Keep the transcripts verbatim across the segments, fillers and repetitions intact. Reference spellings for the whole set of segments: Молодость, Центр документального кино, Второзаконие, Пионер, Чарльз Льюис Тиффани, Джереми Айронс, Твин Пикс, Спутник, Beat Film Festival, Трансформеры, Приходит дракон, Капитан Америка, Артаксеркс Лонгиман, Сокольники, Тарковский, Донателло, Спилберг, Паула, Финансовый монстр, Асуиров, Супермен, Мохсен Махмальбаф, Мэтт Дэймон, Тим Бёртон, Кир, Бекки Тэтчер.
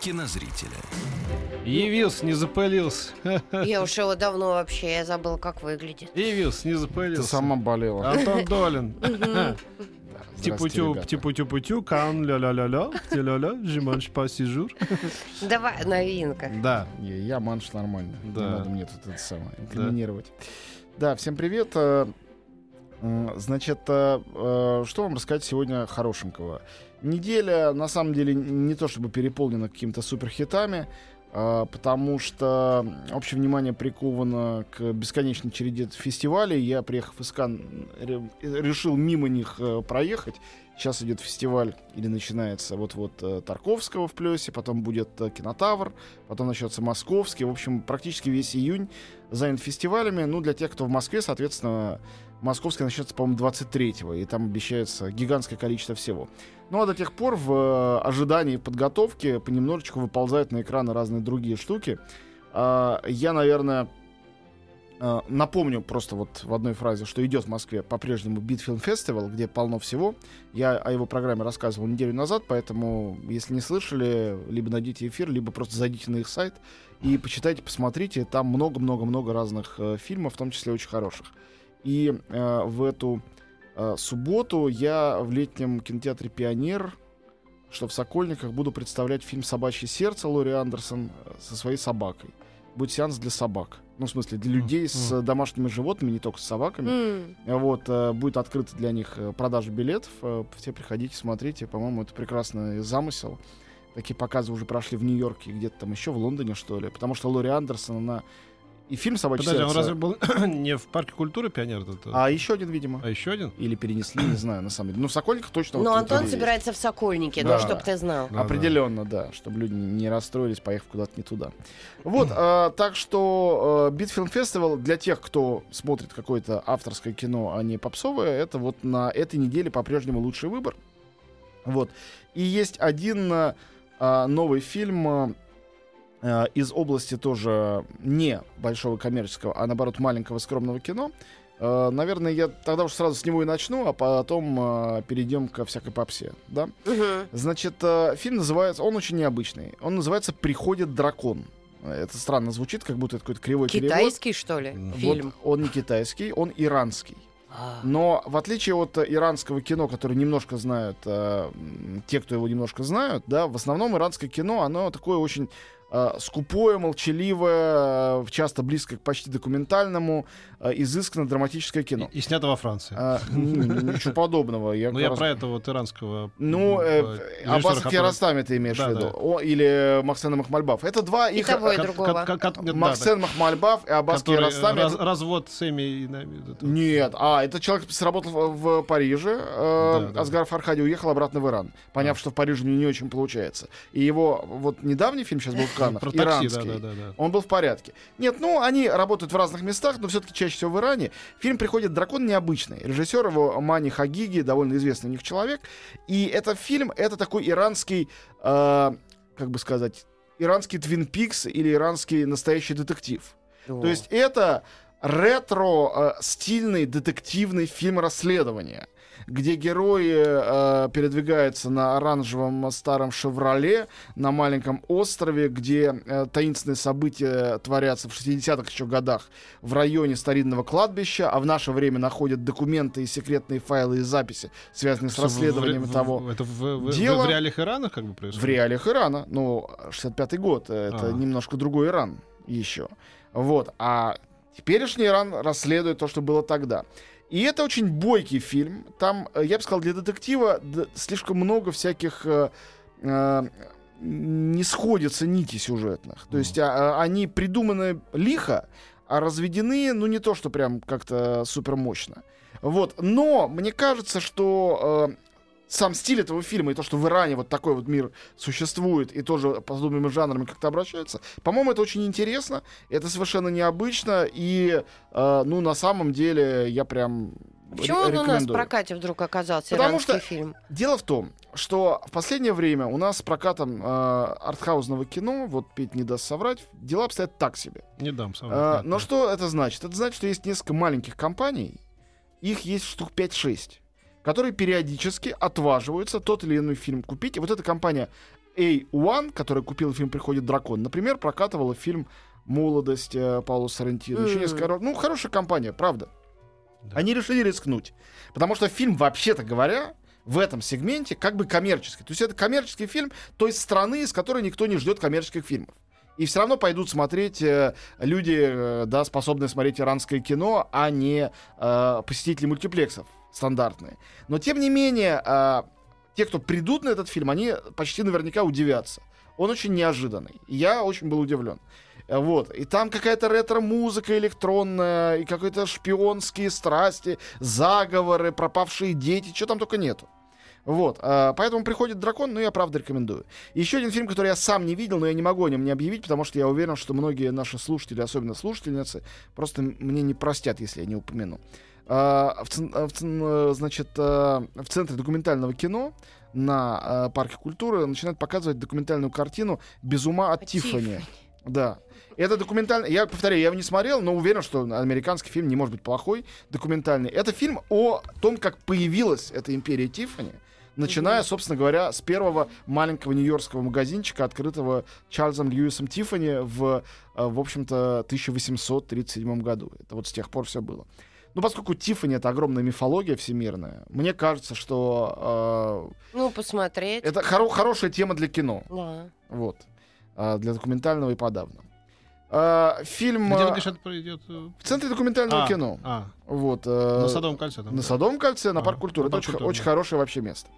кинозрителя. Явился, не запылился. Я уж его давно вообще, я забыла, как выглядит. Явился, не запылился. Ты сама болела. Антон Долин. Типу-тю, типу-тю-пу-тю, кан, ля-ля-ля-ля, ля-ля-ля, жиманш, пассижур. Давай, новинка. Да. Я манш нормально. Не надо мне тут это самое инкриминировать. Да, всем привет. Значит, что вам рассказать сегодня хорошенького? Неделя, на самом деле, не то чтобы переполнена какими-то суперхитами, потому что общее внимание приковано к бесконечной череде фестивалей. Я, приехав из Канн, решил мимо них проехать. Сейчас идет фестиваль, или начинается вот-вот Тарковского в Плёсе, потом будет Кинотавр, потом начнется Московский. В общем, практически весь июнь занят фестивалями. Ну, для тех, кто в Москве, соответственно, Московский начнется, по-моему, двадцать третьего, и там обещается гигантское количество всего. Ну, а до тех пор в ожидании подготовки понемножечку выползают на экраны разные другие штуки. Я, наверное, напомню просто вот в одной фразе, что идет в Москве по-прежнему Beat Film Festival, где полно всего. Я о его программе рассказывал неделю назад, поэтому, если не слышали, либо найдите эфир, либо просто зайдите на их сайт и почитайте, посмотрите. Там много-много-много разных э, фильмов, в том числе очень хороших. И э, в эту э, субботу я в летнем кинотеатре «Пионер», что в Сокольниках, буду представлять фильм «Собачье сердце» Лори Андерсон со своей собакой. Будет сеанс для собак. Ну, в смысле, для людей mm-hmm. с домашними животными, не только с собаками. Mm-hmm. Вот, э, будет открыта для них продажа билетов. Э, все приходите, смотрите. По-моему, это прекрасный замысел. Такие показы уже прошли в Нью-Йорке, где-то там еще, в Лондоне, что ли. Потому что Лори Андерсон, она... И фильм «Собачье сердце». Подожди, он разве был не в парке культуры «Пионер»? А еще один, видимо. А еще один? Или перенесли, не знаю, на самом деле. Ну, в Сокольниках точно. Но вот Антон собирается есть в Сокольнике, да. Ну, чтобы ты знал. Да, определенно, да. да, чтобы люди не расстроились, поехав куда-то не туда. Вот, а, так что Beat Film Festival для тех, кто смотрит какое-то авторское кино, а не попсовое, это вот на этой неделе по-прежнему лучший выбор. Вот. И есть один а, новый фильм... из области тоже не большого коммерческого, а наоборот маленького скромного кино. Наверное, я тогда уж сразу с него и начну, а потом перейдем ко всякой попсе, да? Uh-huh. Значит, фильм называется, он очень необычный. Он называется «Приходит дракон». Это странно звучит, как будто это какой-то кривой китайский, перевод. Китайский, что ли, вот фильм? Он не китайский, он иранский. Но в отличие от иранского кино, которое немножко знают э, те, кто его немножко знают, да, в основном иранское кино, оно такое очень э, скупое, молчаливое, часто близко к почти документальному, э, изысканно драматическое кино. И, и снято во Франции. А, ничего подобного. Я ну я раз... про этого вот иранского. Ну э, Аббаса Киаростами ты имеешь да, в виду, да. О, или Мохсена Махмальбаф. Это два и их. Того, и к- другого. К- к- к- Мохсен да, Махмальбаф и Аббас Киаростами. Раз, это... Развод с Эми. Это... Нет, а. А, этот человек сработал в Париже. Да, да. Асгар Фархади уехал обратно в Иран, поняв, да. что в Париже не очень получается. И его вот недавний фильм сейчас был в Каннах, про такси, иранский, да, да, да. он был в порядке. Нет, ну, они работают в разных местах, но все-таки чаще всего в Иране. Фильм «Приходит дракон» необычный. Режиссер его Мани Хагиги, довольно известный у них человек. И этот фильм, это такой иранский, э, как бы сказать, иранский «Твин Пикс» или иранский «Настоящий детектив». О. То есть это... ретро-стильный детективный фильм расследования, где герои э, передвигаются на оранжевом старом «Шевроле», на маленьком острове, где э, таинственные события творятся в шестидесятых еще годах в районе старинного кладбища, а в наше время находят документы и секретные файлы и записи, связанные с расследованием в, в, того это в, в, дела. В реалиях Ирана как бы происходит? В реалиях Ирана. Ну, шестьдесят пятый год. Это а. немножко другой Иран еще. Вот. А теперешний Иран расследует то, что было тогда. И это очень бойкий фильм. Там, я бы сказал, для детектива слишком много всяких... Э, э, не сходятся нити сюжетных. Mm. То есть а, они придуманы лихо, а разведены, ну, не то, что прям как-то супермощно. Вот. Но мне кажется, что... Э, сам стиль этого фильма и то, что в Иране вот такой вот мир существует и тоже подобными жанрами как-то обращается, по-моему, это очень интересно, это совершенно необычно, и, э, ну, на самом деле, я прям Почему он у нас в прокате вдруг оказался, потому что фильм? Дело в том, что в последнее время у нас с прокатом э, артхаусного кино, вот Петь не даст соврать, дела обстоят так себе. Не дам соврать. Э, но да. Что это значит? Это значит, что есть несколько маленьких компаний, их есть штук пять-шесть, которые периодически отваживаются тот или иной фильм купить. И вот эта компания эй один, которая купила фильм «Приходит дракон», например, прокатывала фильм «Молодость» Паула Соррентино. Mm-hmm. Еще несколько... Ну, хорошая компания, правда. Да. Они решили рискнуть. Потому что фильм, вообще-то говоря, в этом сегменте как бы коммерческий. То есть это коммерческий фильм той страны, из которой никто не ждет коммерческих фильмов. И все равно пойдут смотреть э, люди, э, да, способные смотреть иранское кино, а не э, посетители мультиплексов стандартные. Но тем не менее, э, те, кто придут на этот фильм, они почти наверняка удивятся. Он очень неожиданный. И я очень был удивлен. Вот. И там какая-то ретро-музыка электронная, и какие-то шпионские страсти, заговоры, пропавшие дети, чего там только нету. Вот. Поэтому «Приходит дракон», но я правда рекомендую. Еще один фильм, который я сам не видел, но я не могу о нем не объявить, потому что я уверен, что многие наши слушатели, особенно слушательницы, просто мне не простят, если я не упомяну. В, в, значит, в Центре документального кино на Парке культуры начинают показывать документальную картину «Без ума от Tiffany». Да. Это документальный... Я повторяю, я его не смотрел, но уверен, что американский фильм не может быть плохой, документальный. Это фильм о том, как появилась эта империя Тиффани, начиная, собственно говоря, с первого маленького нью-йоркского магазинчика, открытого Чарльзом Льюисом Тиффани в, в общем-то, тысяча восемьсот тридцать седьмом году. Это вот с тех пор все было. Ну, поскольку Тиффани — это огромная мифология всемирная, мне кажется, что... Э, ну, посмотреть. Это хоро- хорошая тема для кино. Да. Вот. Для документального и подавно. А, фильм... Где, говоришь, это пройдет? В Центре документального а, кино. А. Вот, э, на Садовом кольце. Там, на да. Садовом кольце, на а, Парк культуры. На парк это культуры, очень, да. очень хорошее вообще место.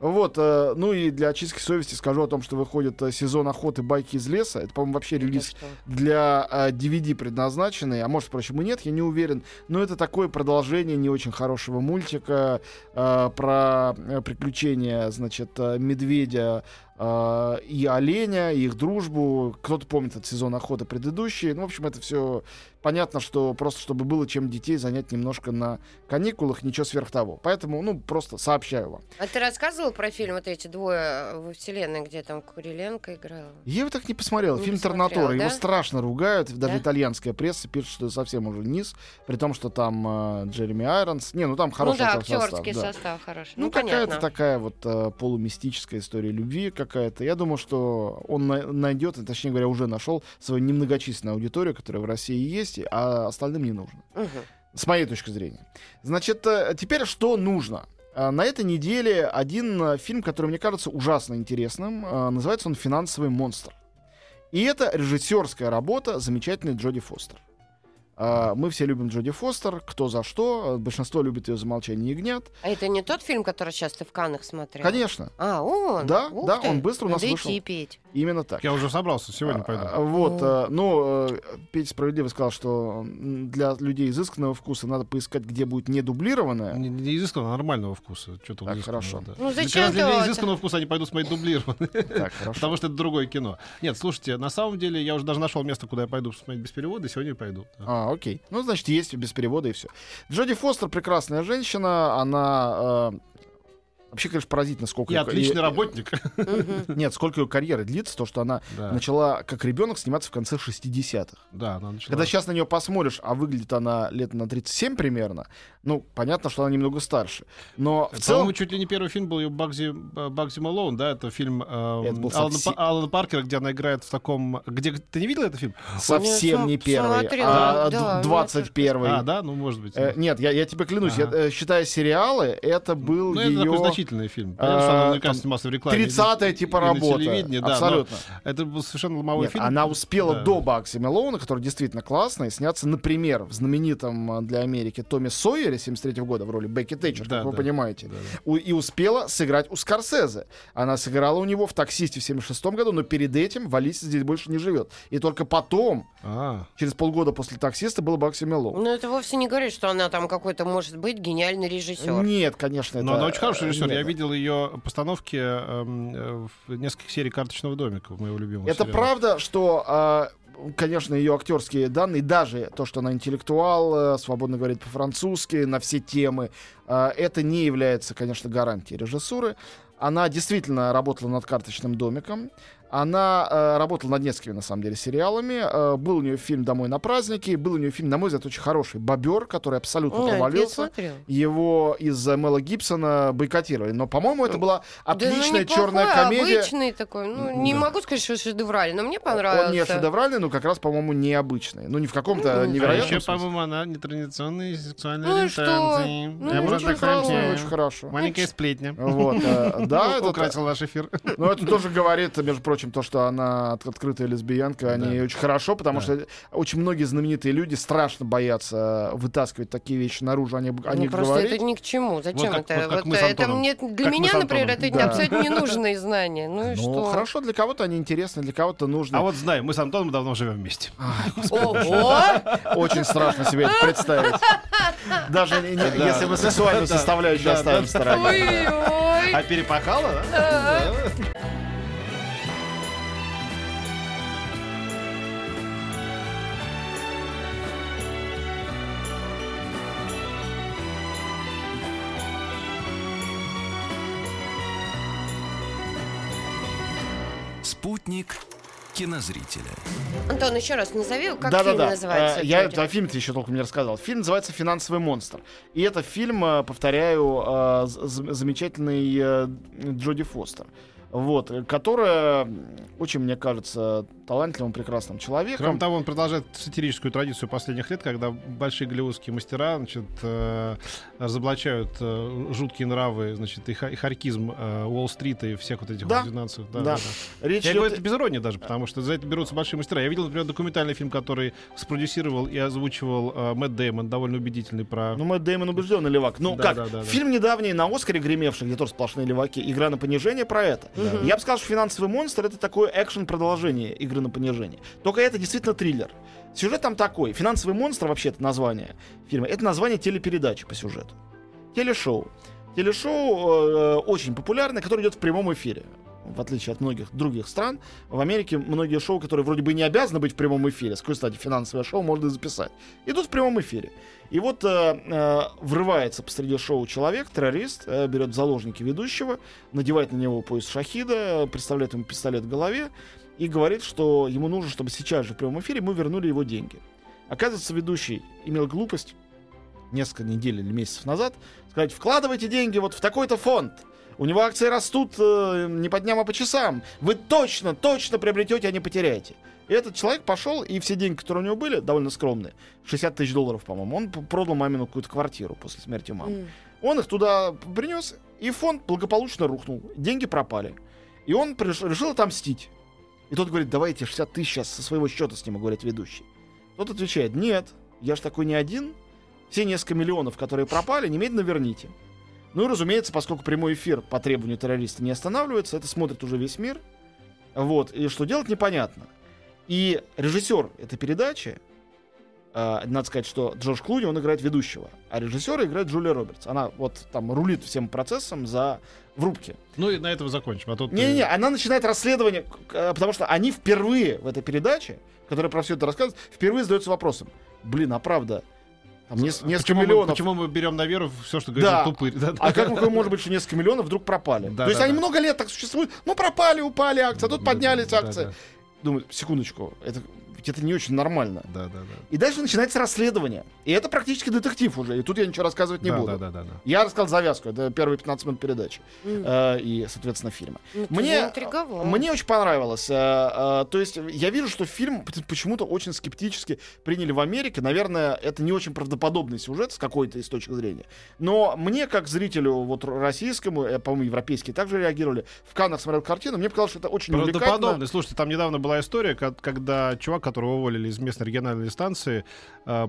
Вот, э, ну и для очистки совести скажу о том, что выходит э, «Сезон охоты: Байки из леса». Это, по-моему, вообще релиз для э, ди ви ди предназначенный. А может, впрочем, и нет, я не уверен. Но это такое продолжение не очень хорошего мультика э, про приключения, значит, медведя и оленя, и их дружбу. Кто-то помнит этот «Сезон охоты» предыдущий. Ну, в общем, это все понятно, что просто чтобы было чем детей занять немножко на каникулах, ничего сверх того. Поэтому, ну, просто сообщаю вам. А ты рассказывал про фильм вот эти двое во вселенной, где там Куриленко играла? Я его так не посмотрел. Не фильм «Терминатор». Да? Его страшно ругают. Даже да? итальянская пресса пишет, что совсем уже низ. При том, что там э, Джереми Айронс. Не, ну там хороший состав. Ну да, состав, актерский да. состав хороший. Ну, ну понятно. Какая-то такая вот э, полумистическая история любви, как какая-то. Я думаю, что он найдет, точнее говоря, уже нашел свою немногочисленную аудиторию, которая в России есть, а остальным не нужно. Угу. С моей точки зрения. Значит, теперь что нужно? На этой неделе один фильм, который, мне кажется, ужасно интересным. Называется он «Финансовый монстр». И это режиссерская работа замечательной Джоди Фостер. Мы все любим Джоди Фостер, кто за что. Большинство любит ее за «Молчание ягнят». А это не тот фильм, который сейчас ты в Каннах смотрел? Конечно. А, он? Да, Ух да, ты. Он быстро у нас Надо вышел. Идти петь. Именно так. Я уже собрался, сегодня пойду. А, вот, а, ну, Петя справедливо сказал, что для людей изысканного вкуса надо поискать, где будет недублированное. Не, не изысканного, а нормального вкуса. Что-то так, хорошо. Да. Ну, зачем для, для изысканного вкуса они пойдут смотреть дублированное. Так, хорошо. Потому что это другое кино. Нет, слушайте, на самом деле я уже даже нашел место, куда я пойду смотреть без перевода, и сегодня я пойду. А, окей. Ну, значит, есть без перевода и все. Джоди Фостер — прекрасная женщина. Она э, вообще, конечно, поразительно, сколько... И ее, отличный и, работник. Нет, сколько ее карьеры длится, то, что она да. начала как ребенок сниматься в конце шестидесятых. Да, она начала. Когда сейчас на нее посмотришь, а выглядит она лет на тридцать семь примерно, ну, понятно, что она немного старше. Но в целом... Чуть ли не первый фильм был ее Багзи, Багзи Малоун, да, это фильм э, это Алана, совсем... Алана Паркера, где она играет в таком... Где... Ты не видел этот фильм? Совсем не первый, смотрела, а да, двадцать первый. А, да? Ну, может быть. Э, нет, я, я тебе клянусь, ага. я, считая сериалы, это был ну, ее... Это значительный фильм. Понятно, что она, мне кажется, снимался в рекламе. тридцатая типа работа. Да, абсолютно. Это был совершенно ломовой Нет, фильм. Она успела да. до Багзи Малоуна, который действительно классный, сняться, например, в знаменитом для Америки Томми Сойере семьдесят третьего года в роли Бекки Тэтчер, да, как да, вы понимаете. Да, да. И успела сыграть у Скорсезе. Она сыграла у него в «Таксисте» в семьдесят шестом году, но перед этим в «Алисе здесь больше не живет». И только потом, А-а-а. через полгода после «Таксиста», был Багзи Малоун. Но это вовсе не говорит, что она там какой-то, может быть, гениальный режиссер. Нет, конечно. Но это... она очень хороший режиссер. Я видел ее постановки э, э, в нескольких серий «Карточного домика», моего любимого. Это сериала. Правда, что э, конечно, ее актерские данные, даже то, что она интеллектуал, свободно говорит по-французски, на все темы, это не является, конечно, гарантией режиссуры. Она действительно работала над «Карточным домиком». Она э, работала над несколькими, на самом деле, сериалами. Э, был у нее фильм «Домой на праздники». Был у нее фильм, на мой взгляд, очень хороший, «Бобер», который абсолютно Ой, провалился. Его из-за Мела Гибсона бойкотировали. Но, по-моему, это была отличная да, черная комедия. Обычный такой. Ну, не да. могу сказать, что шедевральный, но мне понравился. Он не шедевральный, но как раз, по-моему, необычный. Ну, не в каком-то mm-hmm. невероятном а еще, смысле. По-моему, она нетрадиционная сексуальная ориентация. Ну, я просто хорошо. Очень хорошо. Маленькая сплетня. Вот, э, да, украсил наш эфир. Но это тоже говорит, между прочим, Впрочем, то, что она открытая лесбиянка, они да. очень хорошо, потому да. что очень многие знаменитые люди страшно боятся вытаскивать такие вещи наружу, они ну, о них просто говорить. Это ни к чему. Зачем вот как, это? Вот вот это мне, для как меня, например, это да. абсолютно ненужные знания. Ну, и ну что? Хорошо, для кого-то они интересны, для кого-то нужны. А вот знаем, мы с Антоном давно живем вместе. Очень страшно себе это представить. Даже если мы сексуальную составляющую оставим в стороне. А перепахала? Спутник кинозрителя. Антон, еще раз назови, как да, фильм да, да. называется. Я о да, фильме ты еще только мне рассказал. Фильм называется «Финансовый монстр». И это фильм, повторяю, замечательный Джоди Фостер. Вот, которая очень, мне кажется, талантливым, прекрасным человеком. Кроме того, он продолжает сатирическую традицию последних лет, когда большие голливудские мастера, значит, э, разоблачают э, жуткие нравы, значит, и, х- и харкизм э, Уолл-стрита и всех вот этих да. ординаций. Да, да. Да, да. Речь Я идет... говорю, это без иронии даже, потому что за это берутся большие мастера. Я видел, например, документальный фильм, который спродюсировал и озвучивал э, Мэтт Дэймон, довольно убедительный про... Ну, Мэтт Дэймон убежденный левак. Ну, да, как? Да, да, да. Фильм недавний на «Оскаре» гремевший, где тоже сплошные леваки, «Игра на понижение» про это. Да. Я бы сказал, что «Финансовый монстр» — это такое экшен-продолжение «Игры на понижение». Только это действительно триллер. Сюжет там такой. «Финансовый монстр» — вообще это название фильма. Это название телепередачи по сюжету. Телешоу. Телешоу э, очень популярное, которое идет в прямом эфире. В отличие от многих других стран, в Америке многие шоу, которые вроде бы не обязаны быть в прямом эфире, с какой стати финансовое шоу можно и записать, идут в прямом эфире. И вот э, э, врывается посреди шоу человек, террорист, э, берет в заложники ведущего, надевает на него пояс шахида, представляет ему пистолет в голове и говорит, что ему нужно, чтобы сейчас же в прямом эфире мы вернули его деньги. Оказывается, ведущий имел глупость несколько недель или месяцев назад сказать: вкладывайте деньги вот в такой-то фонд. У него акции растут э, не по дням, а по часам. Вы точно, точно приобретете, а не потеряете. И этот человек пошел, и все деньги, которые у него были, довольно скромные, шестьдесят тысяч долларов, по-моему, он продал мамину какую-то квартиру после смерти мамы. Mm. Он их туда принес, и фонд благополучно рухнул. Деньги пропали. И он приш- решил отомстить. И тот говорит: давайте шестьдесят тысяч сейчас со своего счета сниму, говорит ведущий. Тот отвечает: нет, я ж такой не один. Все несколько миллионов, которые пропали, немедленно верните. Ну и, разумеется, поскольку прямой эфир по требованию террориста не останавливается, это смотрит уже весь мир. Вот. И что делать, непонятно. И режиссер этой передачи, э, надо сказать, что Джордж Клуни, он играет ведущего, а режиссера играет Джулия Робертс. Она вот там рулит всем процессом за... в рубке. Ну и на этом закончим. А тут... Не-не-не, она начинает расследование, потому что они впервые в этой передаче, которая про все это рассказывает, впервые задаются вопросом: блин, а правда... Там нес- несколько почему миллионов. Мы, почему мы берем на веру все, что говорит да. тупырь? Да, а да, как да, может да. быть, что несколько миллионов вдруг пропали? Да, То да, есть да. они много лет так существуют. Ну, пропали, упали акции, а тут да, поднялись да, акции. Да, да. Думаю, секундочку, это, это не очень нормально. Да, да, да. И дальше начинается расследование. И это практически детектив уже. И тут я ничего рассказывать не да, буду. Да, да, да, да. Я рассказал завязку. Это первые пятнадцать минут передачи. Mm. Э, и, соответственно, фильма. Ну, мне, мне очень понравилось. Э, э, то есть я вижу, что фильм почему-то очень скептически приняли в Америке. Наверное, это не очень правдоподобный сюжет с какой-то из точек зрения. Но мне, как зрителю вот, российскому, э, по-моему, европейские также реагировали, в Каннах смотрел картину, мне показалось, что это очень увлекательно. Правдоподобный. Слушайте, там недавно была история, когда чувак, которого уволили из местной региональной станции,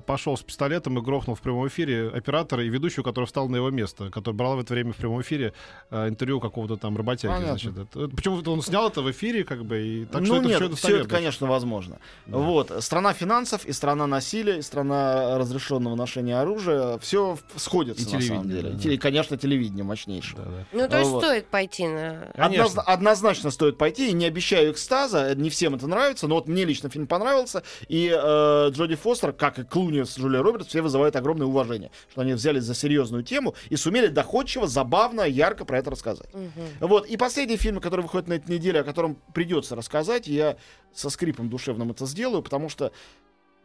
пошел с пистолетом и грохнул в прямом эфире оператора и ведущего, который встал на его место, который брал в это время в прямом эфире интервью какого-то там работяги. Значит, это, почему он снял это в эфире, как бы, и так что ну, это нет, все это, все это, конечно, возможно. Да. Вот. Страна финансов, и страна насилия, и страна разрешенного ношения оружия, все сходится и на самом деле. Да. И, конечно, телевидение мощнейшее. Да, да. Ну, то есть вот. Стоит пойти на... Однозначно, однозначно стоит пойти, и не обещаю экстаза, не всем это нравится, но вот мне лично фильм понравился. понравился. И э, Джоди Фостер, как и Клуни с Джулией Робертс, все вызывают огромное уважение, что они взялись за серьезную тему и сумели доходчиво, забавно, ярко про это рассказать. Угу. Вот. И последний фильм, который выходит на этой неделе, о котором придется рассказать, я со скрипом душевным это сделаю, потому что,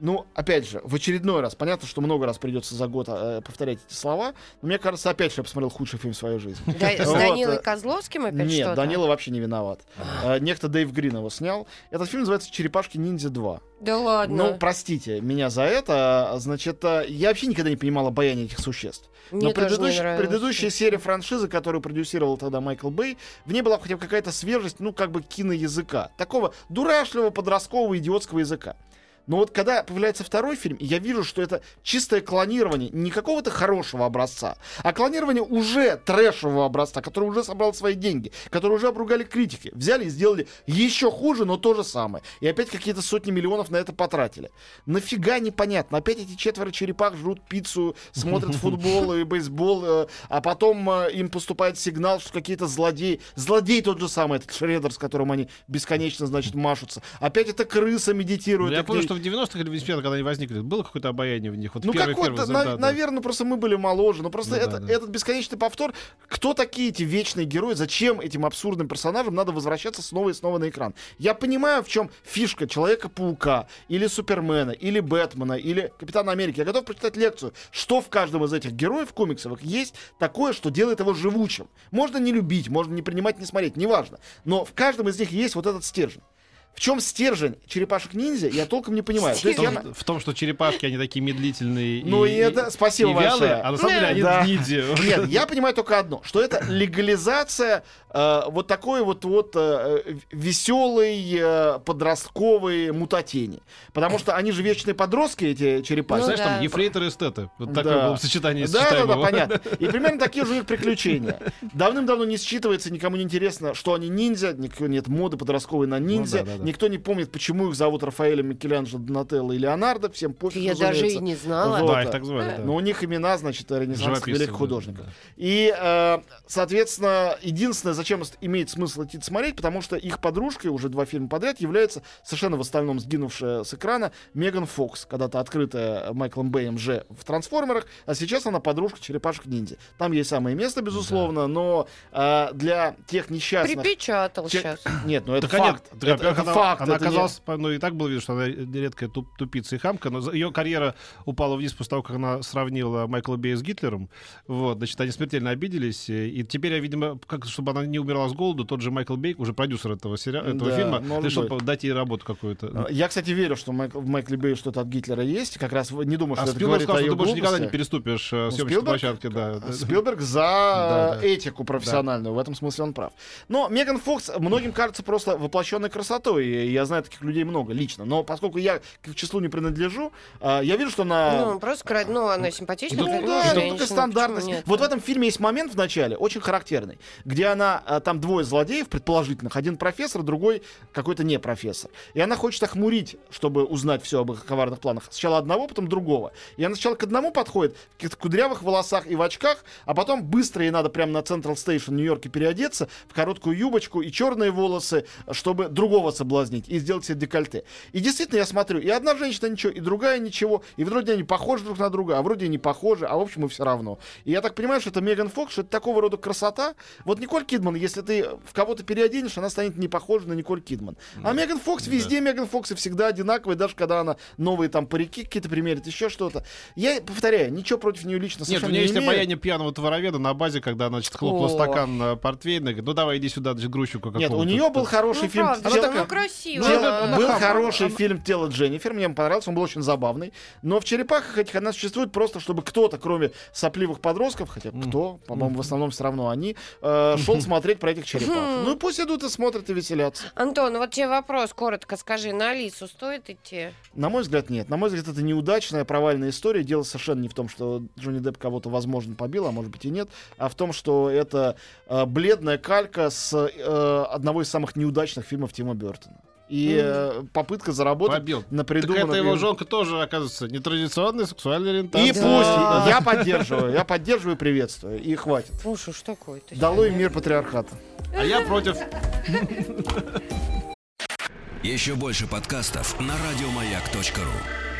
ну, опять же, в очередной раз, понятно, что много раз придется за год э, повторять эти слова, но мне кажется, опять же, я посмотрел худший фильм в своей жизни. Да, с Данилой Козловским опять что-то? Нет, Данила вообще не виноват. Э, некто Дэйв Грин его снял. Этот фильм называется «Черепашки-ниндзя два». Да ладно. Ну, простите меня за это. Значит, я вообще никогда не понимал обаяния этих существ. Мне Но предыдущ... предыдущая серия франшизы, которую продюсировал тогда Майкл Бей, в ней была хотя бы какая-то свежесть, ну, как бы киноязыка. Такого дурашливого, подросткового, идиотского языка. Но вот когда появляется второй фильм, я вижу, что это чистое клонирование не какого-то хорошего образца, а клонирование уже трэшевого образца, который уже собрал свои деньги, который уже обругали критики, взяли и сделали еще хуже, но то же самое. И опять какие-то сотни миллионов на это потратили. Нафига непонятно. Опять эти четверо черепах жрут пиццу, смотрят футбол и бейсбол, а потом им поступает сигнал, что какие-то злодеи. Злодей тот же самый, этот Шреддер, с которым они бесконечно, значит, машутся. Опять это крыса медитирует. В девяностых или в девяностых, когда они возникли, было какое-то обаяние в них? Вот ну, первый, какое-то, на, да, наверное, да. Просто мы были моложе. Но просто ну, это, да, да. этот бесконечный повтор. Кто такие эти вечные герои? Зачем этим абсурдным персонажам надо возвращаться снова и снова на экран? Я понимаю, в чем фишка Человека-паука, или Супермена, или Бэтмена, или Капитана Америки. Я готов прочитать лекцию, что в каждом из этих героев комиксовых есть такое, что делает его живучим. Можно не любить, можно не принимать, не смотреть, неважно. Но в каждом из них есть вот этот стержень. В чем стержень черепашек-ниндзя, я толком не понимаю. То есть я... В том, что черепашки, они такие медлительные ну, и, и, это... Спасибо и вялые, а на самом деле они да. ниндзя. Нет, я понимаю только одно, что это легализация э, вот такой вот, вот э, веселой э, подростковой мутатени. Потому что они же вечные подростки, эти черепашки. Ну, знаешь, да. там ефрейтор и эстеты. Вот да. такое было сочетание да, да, да, понятно. И примерно такие же их приключения. Давным-давно не считывается, никому не интересно, что они ниндзя, никакой нет моды подростковой на ниндзя. Ну, да, да, да. Никто не помнит, почему их зовут Рафаэлем, Микеланджело, Донателло и Леонардо. Всем пофиг, я разумеется. Даже и не знала. Вот. Да, их так звали. Да. Но у них имена, значит, ренессансных великих художников. Да. И, э, соответственно, единственное, зачем имеет смысл идти смотреть, потому что их подружкой уже два фильма подряд является совершенно в остальном сгинувшая с экрана Меган Фокс, когда-то открытая Майклом Бэем же в «Трансформерах», а сейчас она подружка черепашек-ниндзя. Там ей самое место, безусловно, да. но э, для тех несчастных... Припечатал те... сейчас. Нет, ну это так факт. Нет, это, это... Факт, она оказалась, не... ну и так было видно, что она редкая туп, тупица и хамка, но ее карьера упала вниз после того, как она сравнила Майкла Бея с Гитлером. Вот, значит, они смертельно обиделись. И теперь, видимо, как, чтобы она не умерла с голоду, тот же Майкл Бей, уже продюсер этого, сери... этого да, фильма, решил быть. Дать ей работу какую-то. Я, кстати, верю, что Майк... в Майкле Бее что-то от Гитлера есть. Как раз не думаю, что а это Спилберг говорит сказал, о ее что ты больше никогда не переступишь ну, съемочной Спилберг... площадке. Да. Спилберг за да, да. этику профессиональную. Да. В этом смысле он прав. Но Меган Фокс многим кажется просто воплощенной красотой. И я знаю таких людей много лично. Но поскольку я к числу не принадлежу, я вижу, что она... Ну, просто край... ну, она симпатичная. Ну, да, это стандартность. Нет, вот да. в этом фильме есть момент в начале, очень характерный, где она, там двое злодеев предположительных. Один профессор, другой какой-то не профессор. И она хочет охмурить, чтобы узнать все об их коварных планах. Сначала одного, потом другого. И она сначала к одному подходит, в каких-то кудрявых волосах и в очках, а потом быстро ей надо прямо на Централ Стейшн Нью-Йорке переодеться в короткую юбочку и черные волосы, чтобы другого соблазнить и сделать себе декольте. И действительно, я смотрю, и одна женщина ничего, и другая ничего, и вроде они похожи друг на друга, а вроде не похожи, а в общем и все равно. И я так понимаю, что это Меган Фокс, что это такого рода красота. Вот Николь Кидман, если ты в кого-то переоденешь, она станет не похожа на Николь Кидман. А mm. Меган Фокс везде, yeah. Меган Фокс и всегда одинаковая, даже когда она новые там парики какие-то примерит, еще что-то. Я повторяю, ничего против нее лично совершенно не имею. Нет, у нее есть обаяние пьяного товароведа на базе, когда, значит, хлопнул стакан портвейна, говорит, ну давай иди сюда, значит, грузчику какого-то. Нет, у нее был хороший фильм. Красиво. Тело, был хороший фильм «Тело Дженнифер», мне он понравился, он был очень забавный. Но в «Черепахах» этих она существует просто, чтобы кто-то, кроме сопливых подростков, хотя кто, по-моему, в основном все равно они, э, шел смотреть про этих черепах. Ну и пусть идут и смотрят, и веселятся. Антон, вот тебе вопрос, коротко скажи, на «Алису» стоит идти? На мой взгляд, нет. На мой взгляд, это неудачная, провальная история. Дело совершенно не в том, что Джонни Депп кого-то, возможно, побил, а может быть и нет, а в том, что это э, бледная калька с э, одного из самых неудачных фильмов Тима Бёртона. И mm-hmm. попытка заработать побил. На придуманном... Так это его жёлка тоже, оказывается, нетрадиционная сексуальная ориентация. И да. пусть. Я поддерживаю. Я поддерживаю и приветствую. И хватит. Слушай, что такое? Долой мир патриархата. А я против. Еще больше подкастов на радио маяк точка ру.